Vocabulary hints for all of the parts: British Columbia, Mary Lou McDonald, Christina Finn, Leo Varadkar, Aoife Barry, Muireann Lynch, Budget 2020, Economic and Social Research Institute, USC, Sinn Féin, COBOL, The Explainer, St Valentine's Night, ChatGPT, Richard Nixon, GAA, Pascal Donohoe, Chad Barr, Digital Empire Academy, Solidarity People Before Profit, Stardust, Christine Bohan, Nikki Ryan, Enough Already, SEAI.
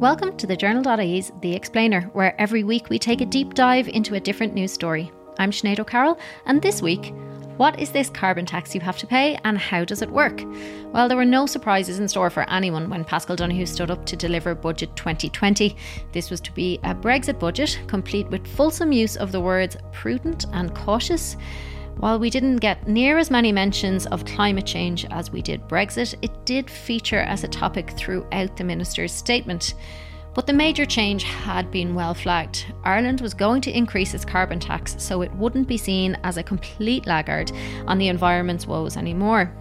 Welcome to the Journal.ie's The Explainer, where every week we take a deep dive into a different news story. I'm Sinéad O'Carroll, and this week, what is this carbon tax you have to pay and how does it work? Well, there were no surprises in store for anyone when Pascal Donohoe stood up to deliver Budget 2020. This was to be a Brexit budget, complete with fulsome use of the words prudent and cautious. While we didn't get near as many mentions of climate change as we did Brexit, it did feature as a topic throughout the minister's statement. But the major change had been well flagged. Ireland was going to increase its carbon tax, so it wouldn't be seen as a complete laggard on the environment's woes anymore.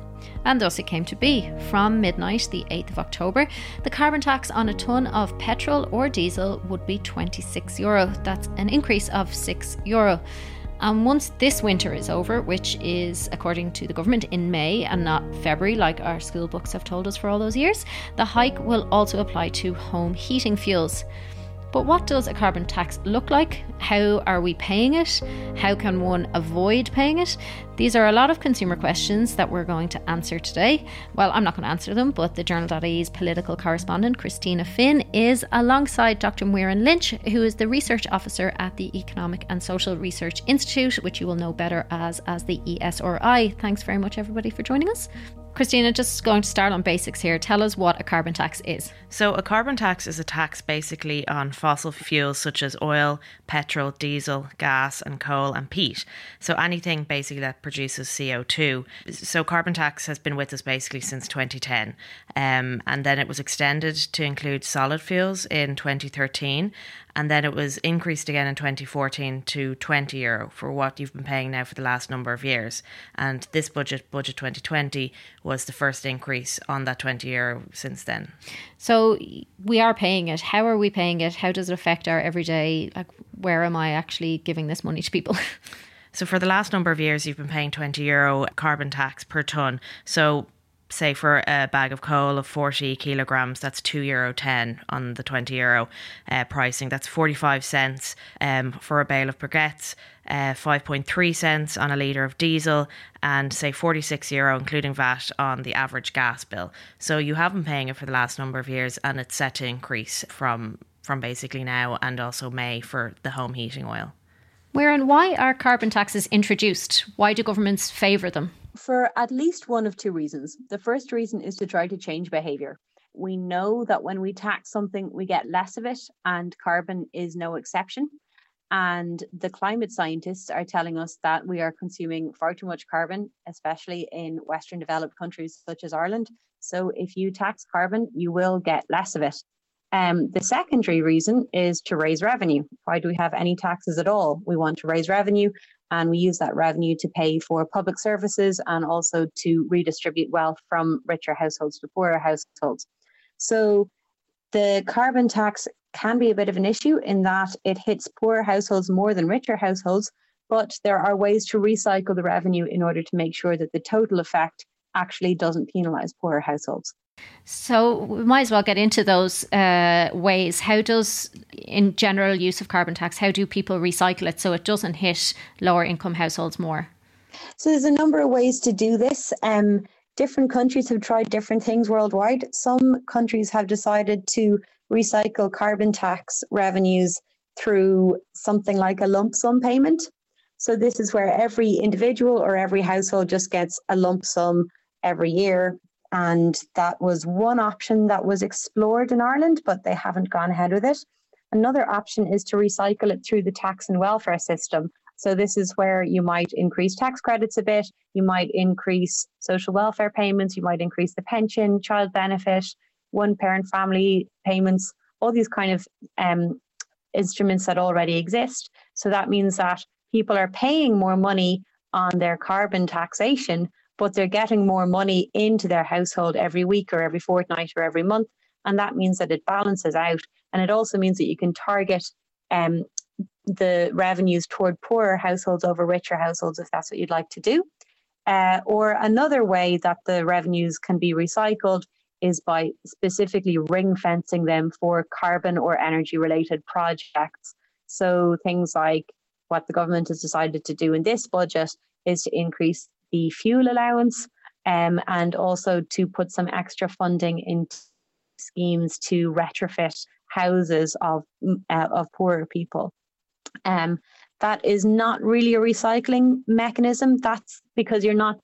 And thus it came to be. From midnight, the 8th of October, the carbon tax on a tonne of petrol or diesel would be €26. That's an increase of €6. And once this winter is over, which is, according to the government, in May and not February, like our school books have told us for all those years, the hike will also apply to home heating fuels. But what does a carbon tax look like? How are we paying it? How can one avoid paying it? These are a lot of consumer questions that we're going to answer today. Well, I'm not going to answer them, but the Journal.ie's political correspondent, Christina Finn, is alongside Dr. Muireann Lynch, who is the research officer at the Economic and Social Research Institute, which you will know better as the ESRI. Thanks very much, everybody, for joining us. Christina, just going to start on basics here. Tell us what a carbon tax is. So a carbon tax is a tax basically on fossil fuels such as oil, petrol, diesel, gas and coal and peat. So anything basically that produces CO2. So carbon tax has been with us basically since 2010. And then it was extended to include solid fuels in 2013. And then it was increased again in 2014 to €20 for what you've been paying now for the last number of years. And this budget, Budget 2020, was the first increase on that €20 since then. So we are paying it. How are we paying it? How does it affect our everyday? Like, where am I actually giving this money to people? So for the last number of years, you've been paying €20 carbon tax per tonne. So say for a bag of coal of 40 kilograms, that's €2.10 on the €20 pricing. That's 45 cents for a bale of briquettes, 5.3 cents on a litre of diesel, and say €46 including VAT on the average gas bill. So you have been paying it for the last number of years, and it's set to increase from basically now and also May for the home heating oil. Muireann, why are carbon taxes introduced? Why do governments favour them? For at least one of two reasons. The first reason is to try to change behaviour. We know that when we tax something, we get less of it, and carbon is no exception. And the climate scientists are telling us that we are consuming far too much carbon, especially in Western developed countries such as Ireland. So if you tax carbon, you will get less of it. The secondary reason is to raise revenue. Why do we have any taxes at all? We want to raise revenue, and we use that revenue to pay for public services and also to redistribute wealth from richer households to poorer households. So the carbon tax can be a bit of an issue in that it hits poorer households more than richer households, but there are ways to recycle the revenue in order to make sure that the total effect actually doesn't penalise poorer households. So we might as well get into those ways. How does, in general use of carbon tax, how do people recycle it so it doesn't hit lower income households more? So there's a number of ways to do this. Different countries have tried different things worldwide. Some countries have decided to recycle carbon tax revenues through something like a lump sum payment. So this is where every individual or every household just gets a lump sum every year. And that was one option that was explored in Ireland, but they haven't gone ahead with it. Another option is to recycle it through the tax and welfare system. So this is where you might increase tax credits a bit, you might increase social welfare payments, you might increase the pension, child benefit, one-parent family payments, all these kind of instruments that already exist. So that means that people are paying more money on their carbon taxation, but they're getting more money into their household every week or every fortnight or every month. And that means that it balances out. And it also means that you can target the revenues toward poorer households over richer households, if that's what you'd like to do. Or another way that the revenues can be recycled is by specifically ring fencing them for carbon or energy related projects. So things like what the government has decided to do in this budget is to increase the fuel allowance and also to put some extra funding into schemes to retrofit houses of poorer people. That is not really a recycling mechanism. That's because you're not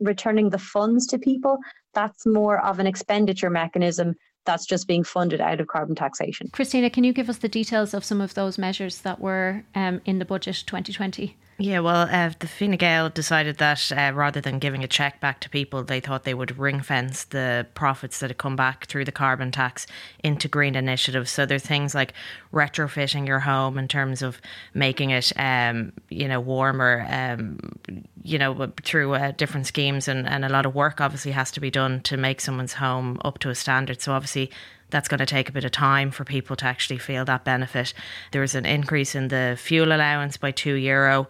returning the funds to people. That's more of an expenditure mechanism that's just being funded out of carbon taxation. Christina, can you give us the details of some of those measures that were in the budget 2020? Yeah, well, the Fine Gael decided that rather than giving a cheque back to people, they thought they would ring fence the profits that had come back through the carbon tax into green initiatives. So there are things like retrofitting your home in terms of making it, warmer, through different schemes. And a lot of work obviously has to be done to make someone's home up to a standard. So obviously that's going to take a bit of time for people to actually feel that benefit. There was an increase in the fuel allowance by €2.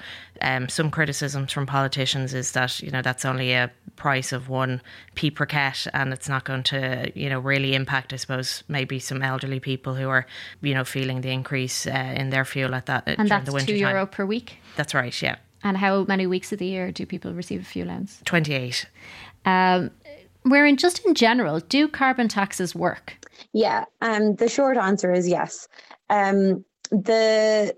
Some criticisms from politicians is that, that's only a price of 1p per cat, and it's not going to, really impact, I suppose, maybe some elderly people who are, feeling the increase in their fuel at that during the winter time. And that's €2 per week? That's right, yeah. And how many weeks of the year do people receive a fuel allowance? 28. Muireann, just in general, do carbon taxes work? Yeah, the short answer is yes. The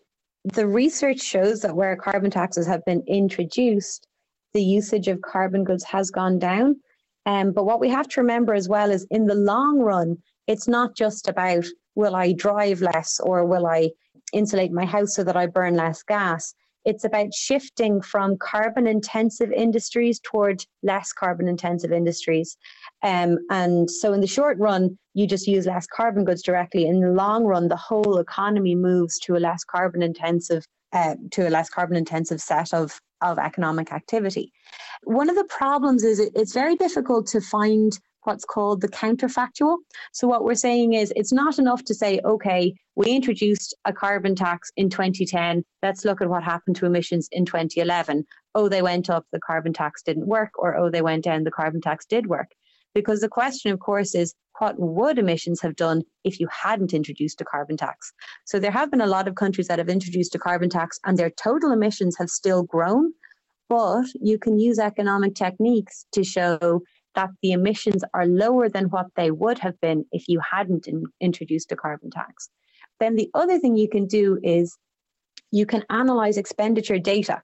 research shows that where carbon taxes have been introduced, the usage of carbon goods has gone down. But what we have to remember as well is in the long run, it's not just about will I drive less or will I insulate my house so that I burn less gas. It's about shifting from carbon intensive industries toward less carbon intensive industries. And so in the short run, you just use less carbon goods directly. In the long run, the whole economy moves to a less carbon intensive set of economic activity. One of the problems is it's very difficult to find what's called the counterfactual. So what we're saying is it's not enough to say, okay, we introduced a carbon tax in 2010. Let's look at what happened to emissions in 2011. Oh, they went up, the carbon tax didn't work, or oh, they went down, the carbon tax did work. Because the question, of course, is what would emissions have done if you hadn't introduced a carbon tax? So there have been a lot of countries that have introduced a carbon tax and their total emissions have still grown, but you can use economic techniques to show that the emissions are lower than what they would have been if you hadn't introduced a carbon tax. Then the other thing you can do is you can analyze expenditure data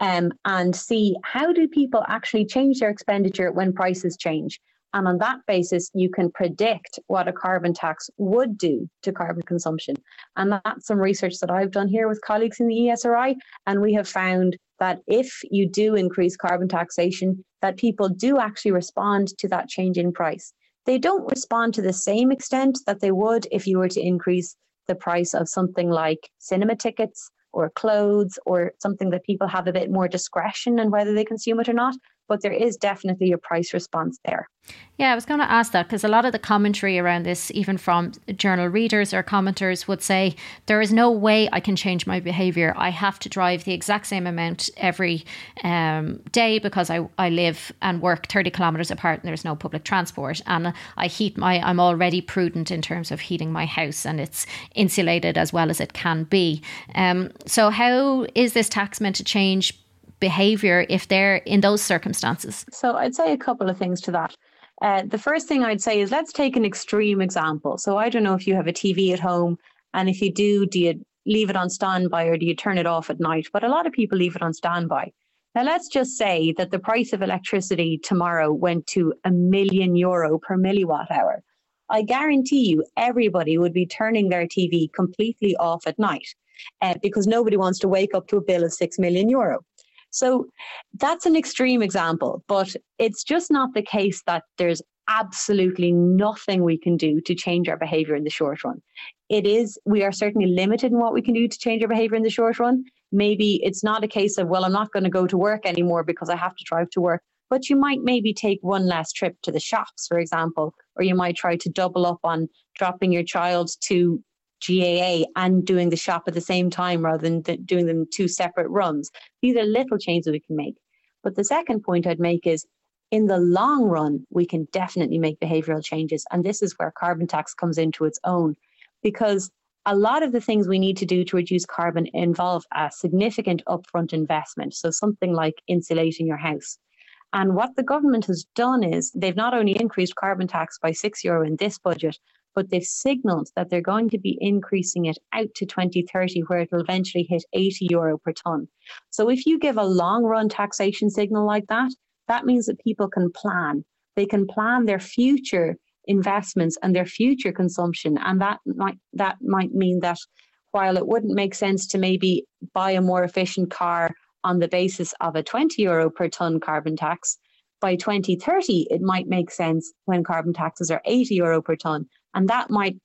and see how do people actually change their expenditure when prices change. And on that basis, you can predict what a carbon tax would do to carbon consumption. And that's some research that I've done here with colleagues in the ESRI. And we have found that if you do increase carbon taxation, that people do actually respond to that change in price. They don't respond to the same extent that they would if you were to increase the price of something like cinema tickets or clothes or something that people have a bit more discretion in whether they consume it or not. But there is definitely a price response there. Yeah, I was going to ask that because a lot of the commentary around this, even from journal readers or commenters, would say there is no way I can change my behaviour. I have to drive the exact same amount every day because I live and work 30 kilometres apart and there's no public transport. And I'm already prudent in terms of heating my house and it's insulated as well as it can be. So how is this tax meant to change behavior if they're in those circumstances? So I'd say a couple of things to that. The first thing I'd say is let's take an extreme example. So I don't know if you have a TV at home, and if you do you leave it on standby or do you turn it off at night? But a lot of people leave it on standby. Now let's just say that the price of electricity tomorrow went to €1 million per milliwatt hour. I guarantee you everybody would be turning their TV completely off at night because nobody wants to wake up to a bill of €6 million. So that's an extreme example, but it's just not the case that there's absolutely nothing we can do to change our behavior in the short run. We are certainly limited in what we can do to change our behavior in the short run. Maybe it's not a case of, well, I'm not going to go to work anymore because I have to drive to work, but you might maybe take one less trip to the shops, for example, or you might try to double up on dropping your child to GAA and doing the shop at the same time rather than doing them two separate runs. These are little changes we can make. But the second point I'd make is in the long run, we can definitely make behavioral changes. And this is where carbon tax comes into its own, because a lot of the things we need to do to reduce carbon involve a significant upfront investment. So something like insulating your house. And what the government has done is they've not only increased carbon tax by €6 in this budget, but they've signalled that they're going to be increasing it out to 2030, where it will eventually hit €80 per tonne. So if you give a long-run taxation signal like that, that means that people can plan. They can plan their future investments and their future consumption, and that might mean that while it wouldn't make sense to maybe buy a more efficient car on the basis of a €20 per tonne carbon tax, by 2030 it might make sense when carbon taxes are €80 per tonne, and that might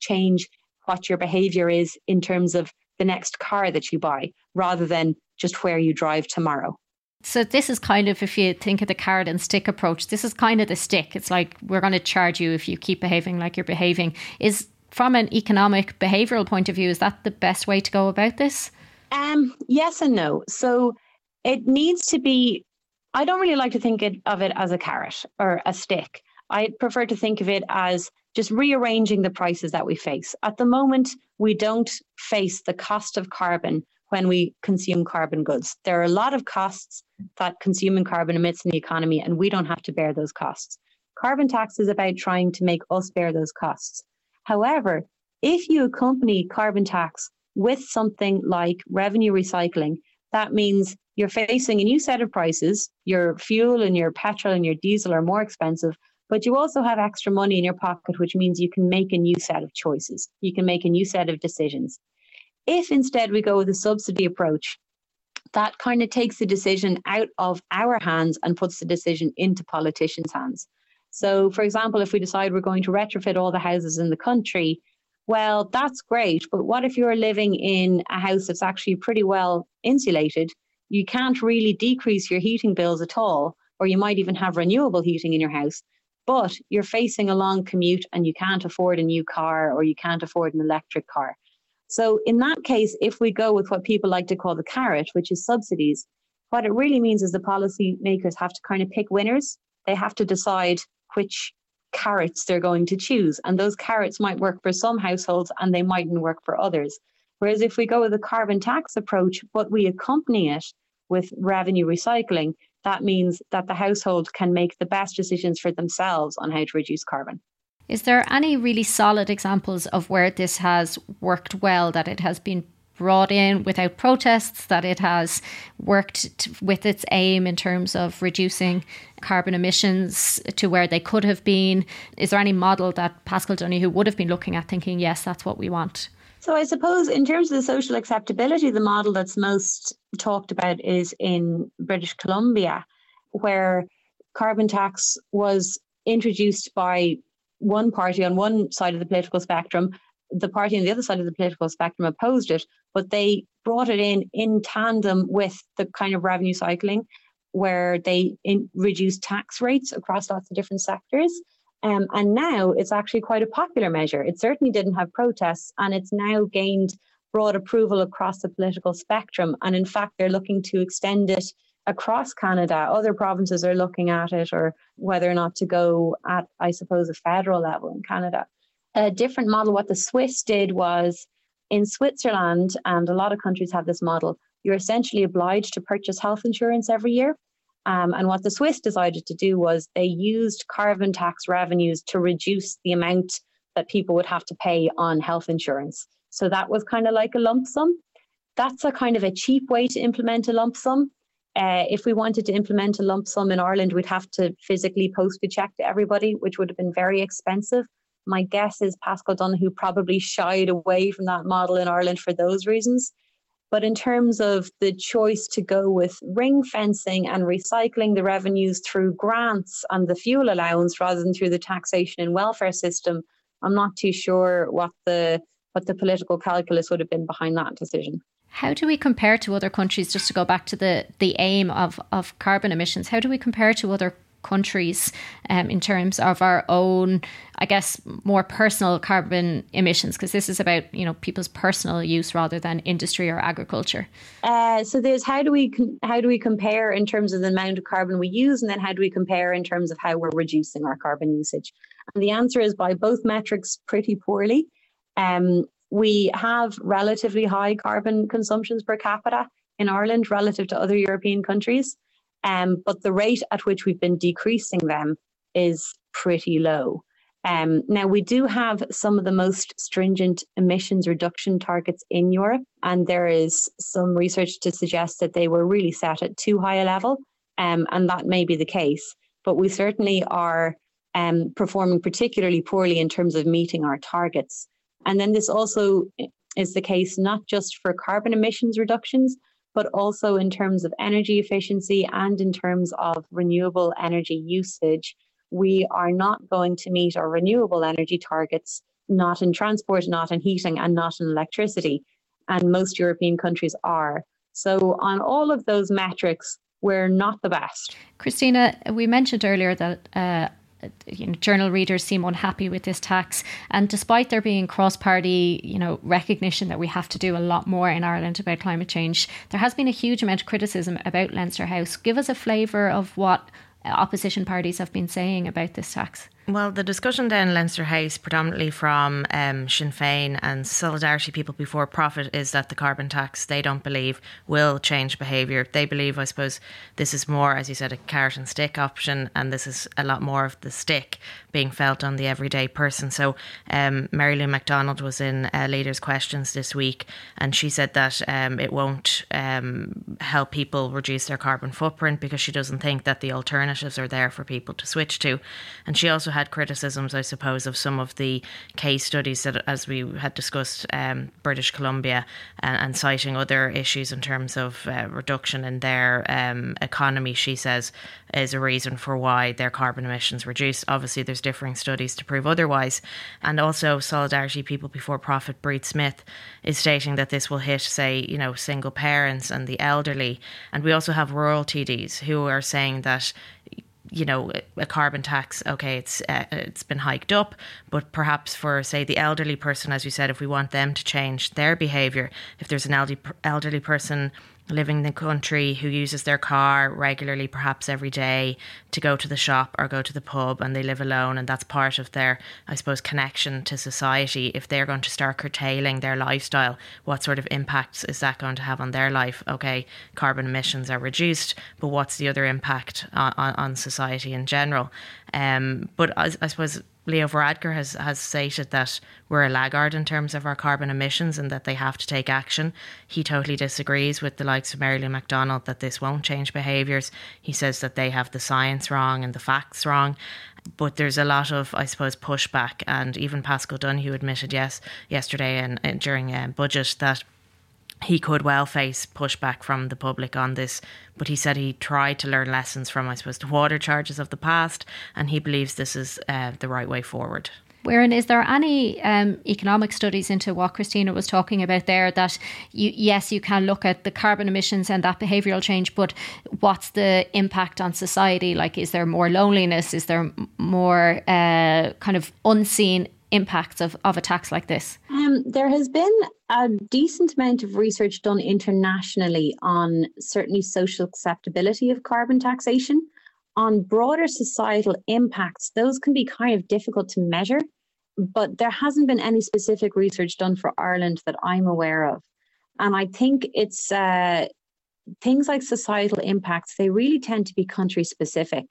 change what your behaviour is in terms of the next car that you buy, rather than just where you drive tomorrow. So this is kind of, if you think of the carrot and stick approach, this is kind of the stick. It's like, we're going to charge you if you keep behaving like you're behaving. Is, from an economic behavioural point of view, is that the best way to go about this? Yes and no. So it needs to be, I don't really like to think of it as a carrot or a stick. I prefer to think of it as just rearranging the prices that we face. At the moment, we don't face the cost of carbon when we consume carbon goods. There are a lot of costs that consuming carbon emits in the economy, and we don't have to bear those costs. Carbon tax is about trying to make us bear those costs. However, if you accompany carbon tax with something like revenue recycling, that means you're facing a new set of prices. Your fuel and your petrol and your diesel are more expensive, but you also have extra money in your pocket, which means you can make a new set of choices. You can make a new set of decisions. If instead we go with a subsidy approach, that kind of takes the decision out of our hands and puts the decision into politicians' hands. So, for example, if we decide we're going to retrofit all the houses in the country, well, that's great. But what if you're living in a house that's actually pretty well insulated? You can't really decrease your heating bills at all, or you might even have renewable heating in your house, but you're facing a long commute and you can't afford a new car, or you can't afford an electric car. So in that case, if we go with what people like to call the carrot, which is subsidies, what it really means is the policy makers have to kind of pick winners. They have to decide which carrots they're going to choose. And those carrots might work for some households and they mightn't work for others. Whereas if we go with a carbon tax approach, but we accompany it with revenue recycling, that means that the household can make the best decisions for themselves on how to reduce carbon. Is there any really solid examples of where this has worked well, that it has been brought in without protests, that it has worked with its aim in terms of reducing carbon emissions to where they could have been? Is there any model that Pascal Donohoe would have been looking at thinking, yes, that's what we want? So I suppose in terms of the social acceptability, the model that's most talked about is in British Columbia, where carbon tax was introduced by one party on one side of the political spectrum. The party on the other side of the political spectrum opposed it, but they brought it in tandem with the kind of revenue cycling, where they reduced tax rates across lots of different sectors. And now it's actually quite a popular measure. It certainly didn't have protests, and it's now gained broad approval across the political spectrum. And in fact, they're looking to extend it across Canada. Other provinces are looking at it, or whether or not to go at, I suppose, a federal level in Canada. A different model, what the Swiss did was, in Switzerland, and a lot of countries have this model, you're essentially obliged to purchase health insurance every year. And what the Swiss decided to do was they used carbon tax revenues to reduce the amount that people would have to pay on health insurance. So that was kind of like a lump sum. That's a kind of a cheap way to implement a lump sum. If we wanted to implement a lump sum in Ireland, we'd have to physically post a check to everybody, which would have been very expensive. My guess is Pascal Donohoe probably shied away from that model in Ireland for those reasons. But in terms of the choice to go with ring fencing and recycling the revenues through grants and the fuel allowance rather than through the taxation and welfare system, I'm not too sure what the political calculus would have been behind that decision. How do we compare to other countries, just to go back to the aim of carbon emissions, how do we compare to other countries in terms of our own, I guess, more personal carbon emissions? Because this is about, you know, people's personal use rather than industry or agriculture. So there's how do we compare in terms of the amount of carbon we use, and then how do we compare in terms of how we're reducing our carbon usage? And the answer is, by both metrics, pretty poorly. We have relatively high carbon consumptions per capita in Ireland relative to other European countries, but the rate at which we've been decreasing them is pretty low. Now, we do have some of the most stringent emissions reduction targets in Europe, and there is some research to suggest that they were really set at too high a level, and that may be the case. But we certainly are performing particularly poorly in terms of meeting our targets. And then this also is the case not just for carbon emissions reductions, but also in terms of energy efficiency and in terms of renewable energy usage. We are not going to meet our renewable energy targets, not in transport, not in heating, and not in electricity. And most European countries are. So on all of those metrics, we're not the best. Christina, we mentioned earlier that journal readers seem unhappy with this tax, and despite there being cross-party, recognition that we have to do a lot more in Ireland about climate change, there has been a huge amount of criticism about Leinster House. Give us a flavour of what opposition parties have been saying about this tax. Well, the discussion down in Leinster House, predominantly from Sinn Féin and Solidarity People Before Profit, is that the carbon tax, they don't believe, will change behaviour. They believe, I suppose, this is more, as you said, a carrot and stick option, and this is a lot more of the stick being felt on the everyday person. So Mary Lou McDonald was in Leaders' Questions this week, and she said that it won't help people reduce their carbon footprint because she doesn't think that the alternatives are there for people to switch to. And she also had criticisms, I suppose, of some of the case studies that, as we had discussed, British Columbia, and citing other issues in terms of reduction in their economy, she says, is a reason for why their carbon emissions reduced. Obviously, there's differing studies to prove otherwise. And also Solidarity People Before Profit, Bríd Smith, is stating that this will hit, say, single parents and the elderly. And we also have rural TDs who are saying that a carbon tax, okay, it's been hiked up, but perhaps for, say, the elderly person, as you said, if we want them to change their behaviour, if there's an elderly person living in the country who uses their car regularly, perhaps every day, to go to the shop or go to the pub, and they live alone, and that's part of their, I suppose, connection to society. If they're going to start curtailing their lifestyle, what sort of impacts is that going to have on their life? Okay, carbon emissions are reduced, but what's the other impact on society in general? But I suppose Leo Varadkar has stated that we're a laggard in terms of our carbon emissions and that they have to take action. He totally disagrees with the likes of Mary Lou McDonald that this won't change behaviours. He says that they have the science wrong and the facts wrong. But there's a lot of, I suppose, pushback. And even Pascal Donohoe admitted yesterday and during Budget that he could well face pushback from the public on this, but he said he tried to learn lessons from, I suppose, the water charges of the past, and he believes this is the right way forward. Muireann, is there any economic studies into what Christina was talking about there, that you can look at the carbon emissions and that behavioural change, but what's the impact on society? Like, is there more loneliness? Is there more kind of unseen impacts of a tax like this? There has been a decent amount of research done internationally on certainly social acceptability of carbon taxation. On broader societal impacts, those can be kind of difficult to measure, but there hasn't been any specific research done for Ireland that I'm aware of. And I think it's things like societal impacts, they really tend to be country specific.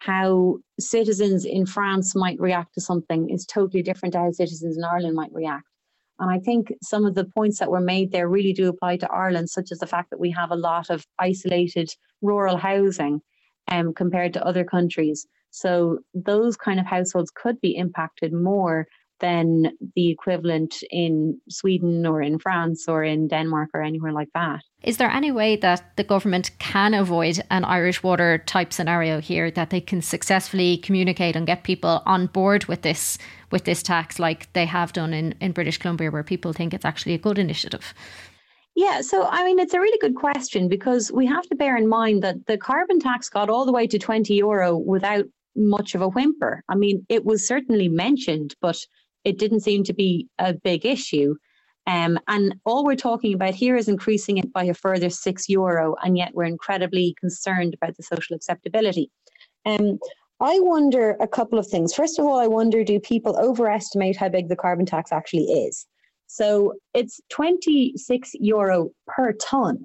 How citizens in France might react to something is totally different to how citizens in Ireland might react. And I think some of the points that were made there really do apply to Ireland, such as the fact that we have a lot of isolated rural housing compared to other countries. So those kind of households could be impacted more than the equivalent in Sweden or in France or in Denmark or anywhere like that. Is there any way that the government can avoid an Irish water type scenario here, that they can successfully communicate and get people on board with this tax, like they have done in British Columbia, where people think it's actually a good initiative? Yeah, so I mean, it's a really good question, because we have to bear in mind that the carbon tax got all the way to €20 without much of a whimper. I mean, it was certainly mentioned, but it didn't seem to be a big issue. And all we're talking about here is increasing it by a further €6, and yet we're incredibly concerned about the social acceptability. I wonder a couple of things. First of all, I wonder, do people overestimate how big the carbon tax actually is? So it's €26 per tonne.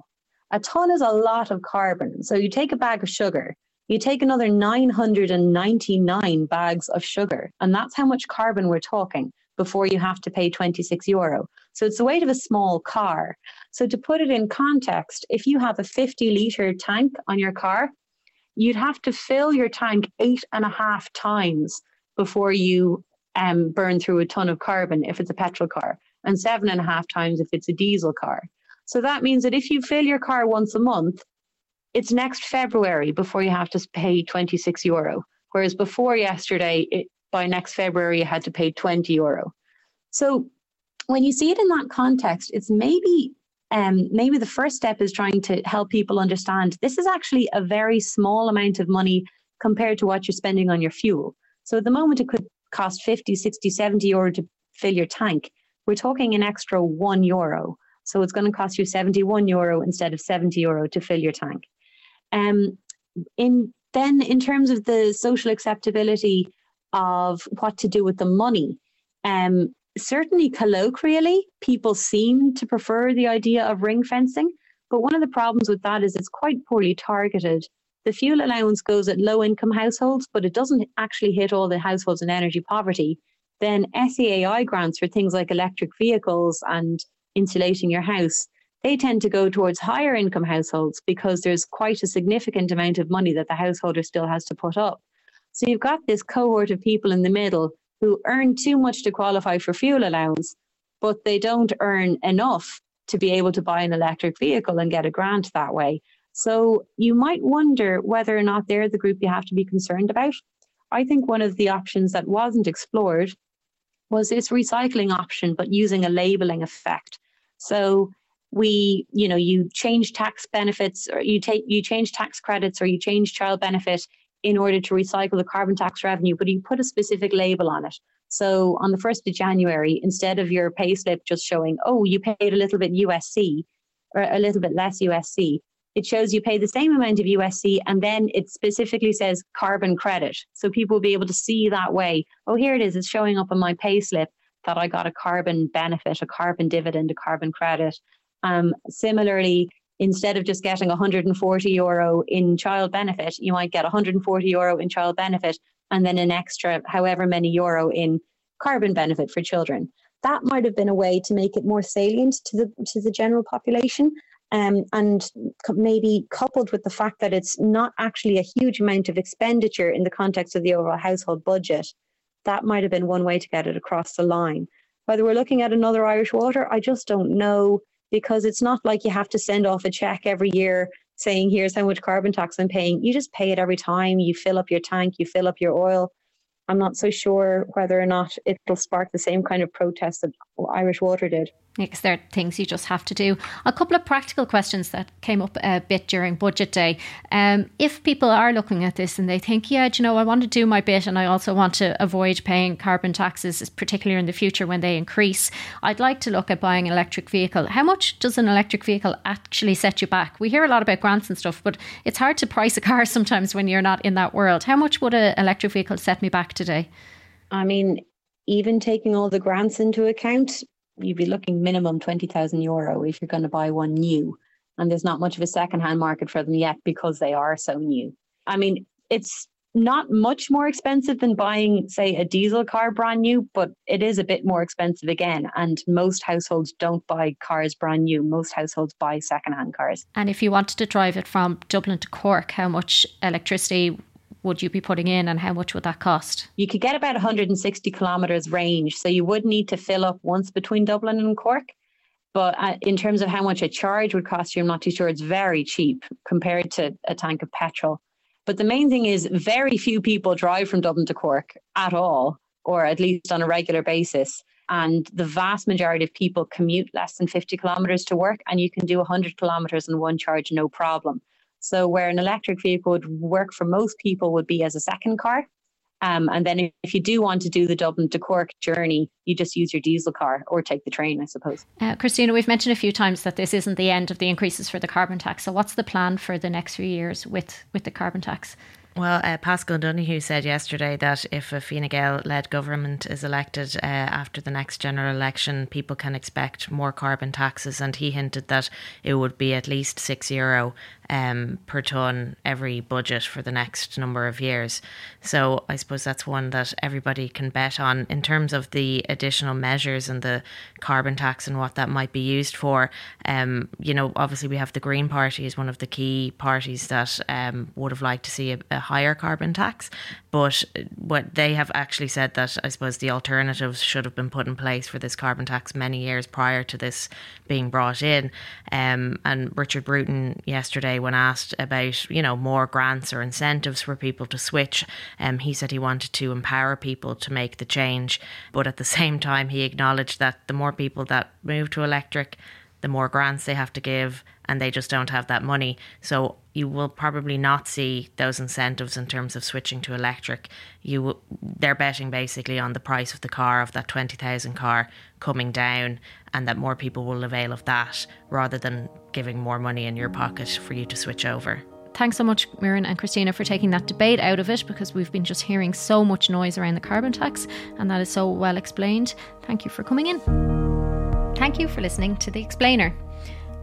A tonne is a lot of carbon. So you take a bag of sugar you take another 999 bags of sugar, and that's how much carbon we're talking before you have to pay €26. So it's the weight of a small car. So to put it in context, if you have a 50-litre tank on your car, you'd have to fill your tank 8.5 times before you burn through a ton of carbon if it's a petrol car, and 7.5 times if it's a diesel car. So that means that if you fill your car once a month, it's next February before you have to pay €26, whereas before yesterday, by next February, you had to pay €20. So when you see it in that context, it's maybe the first step is trying to help people understand this is actually a very small amount of money compared to what you're spending on your fuel. So at the moment, it could cost 50, 60, 70 euro to fill your tank. We're talking an extra €1. So it's going to cost you €71 instead of €70 to fill your tank. Then in terms of the social acceptability of what to do with the money, certainly colloquially, people seem to prefer the idea of ring fencing. But one of the problems with that is it's quite poorly targeted. The fuel allowance goes at low-income households, but it doesn't actually hit all the households in energy poverty. Then SEAI grants for things like electric vehicles and insulating your house, they tend to go towards higher income households because there's quite a significant amount of money that the householder still has to put up. So you've got this cohort of people in the middle who earn too much to qualify for fuel allowance, but they don't earn enough to be able to buy an electric vehicle and get a grant that way. So you might wonder whether or not they're the group you have to be concerned about. I think one of the options that wasn't explored was this recycling option, but using a labeling effect. So you change tax benefits, or you change tax credits, or you change child benefit in order to recycle the carbon tax revenue, but you put a specific label on it. So on the 1st of January, instead of your pay slip just showing, oh, you paid a little bit USC or a little bit less USC, it shows you pay the same amount of USC, and then it specifically says carbon credit. So people will be able to see that way, oh, here it is, it's showing up on my pay slip that I got a carbon benefit, a carbon dividend, a carbon credit. Similarly, instead of just getting €140 in child benefit, you might get €140 in child benefit and then an extra however many euro in carbon benefit for children. That might have been a way to make it more salient to the general population, and maybe coupled with the fact that it's not actually a huge amount of expenditure in the context of the overall household budget. That might have been one way to get it across the line. Whether we're looking at another Irish water, I just don't know, because it's not like you have to send off a check every year saying, here's how much carbon tax I'm paying. You just pay it every time you fill up your tank, you fill up your oil. I'm not so sure whether or not it'll spark the same kind of protest that Irish water did. Because there are things you just have to do. A couple of practical questions that came up a bit during Budget Day. If people are looking at this and they think, I want to do my bit and I also want to avoid paying carbon taxes, particularly in the future when they increase, I'd like to look at buying an electric vehicle. How much does an electric vehicle actually set you back? We hear a lot about grants and stuff, but it's hard to price a car sometimes when you're not in that world. How much would an electric vehicle set me back today? I mean, even taking all the grants into account, you'd be looking minimum €20,000 if you're going to buy one new. And there's not much of a secondhand market for them yet because they are so new. I mean, it's not much more expensive than buying, say, a diesel car brand new, but it is a bit more expensive again. And most households don't buy cars brand new. Most households buy secondhand cars. And if you wanted to drive it from Dublin to Cork, how much electricity would you be putting in and how much would that cost? You could get about 160 kilometres range. So you would need to fill up once between Dublin and Cork. But in terms of how much a charge would cost you, I'm not too sure. It's very cheap compared to a tank of petrol. But the main thing is very few people drive from Dublin to Cork at all, or at least on a regular basis. And the vast majority of people commute less than 50 kilometres to work, and you can do 100 kilometres in one charge, no problem. So where an electric vehicle would work for most people would be as a second car. And then if you do want to do the Dublin to Cork journey, you just use your diesel car or take the train, I suppose. Christina, we've mentioned a few times that this isn't the end of the increases for the carbon tax. So what's the plan for the next few years with the carbon tax? Well, Pascal Donohoe said yesterday that if a Fine Gael-led government is elected after the next general election, people can expect more carbon taxes, and he hinted that it would be at least €6 per tonne every budget for the next number of years. So I suppose that's one that everybody can bet on. In terms of the additional measures and the carbon tax and what that might be used for, you know, obviously we have the Green Party as one of the key parties that would have liked to see a higher carbon tax. But what they have actually said that I suppose the alternatives should have been put in place for this carbon tax many years prior to this being brought in. And Richard Bruton yesterday, when asked about, you know, more grants or incentives for people to switch, he said he wanted to empower people to make the change. But at the same time, he acknowledged that the more people that move to electric, the more grants they have to give, and they just don't have that money. So you will probably not see those incentives in terms of switching to electric. They're betting basically on the price of the car, of that 20,000 car coming down, and that more people will avail of that rather than giving more money in your pocket for you to switch over. Thanks so much, Muireann and Christina, for taking that debate out of it, because we've been just hearing so much noise around the carbon tax, and that is so well explained. Thank you for coming in. Thank you for listening to The Explainer.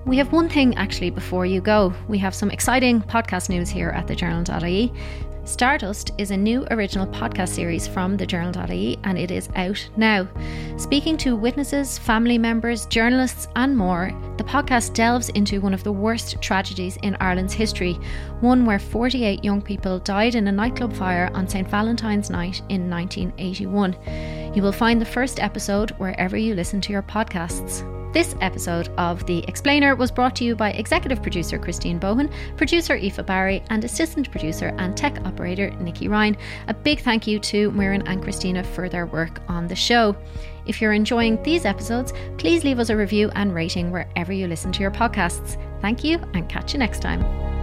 We have one thing actually before you go. We have some exciting podcast news here at the Journal.ie. Stardust is a new original podcast series from the Journal.ie, and it is out now. Speaking to witnesses, family members, journalists and more, the podcast delves into one of the worst tragedies in Ireland's history, one where 48 young people died in a nightclub fire on St Valentine's Night in 1981. You will find the first episode wherever you listen to your podcasts. This episode of The Explainer was brought to you by executive producer Christine Bohan, producer Aoife Barry, and assistant producer and tech operator Nikki Ryan. A big thank you to Muireann and Christina for their work on the show. If you're enjoying these episodes, please leave us a review and rating wherever you listen to your podcasts. Thank you, and catch you next time.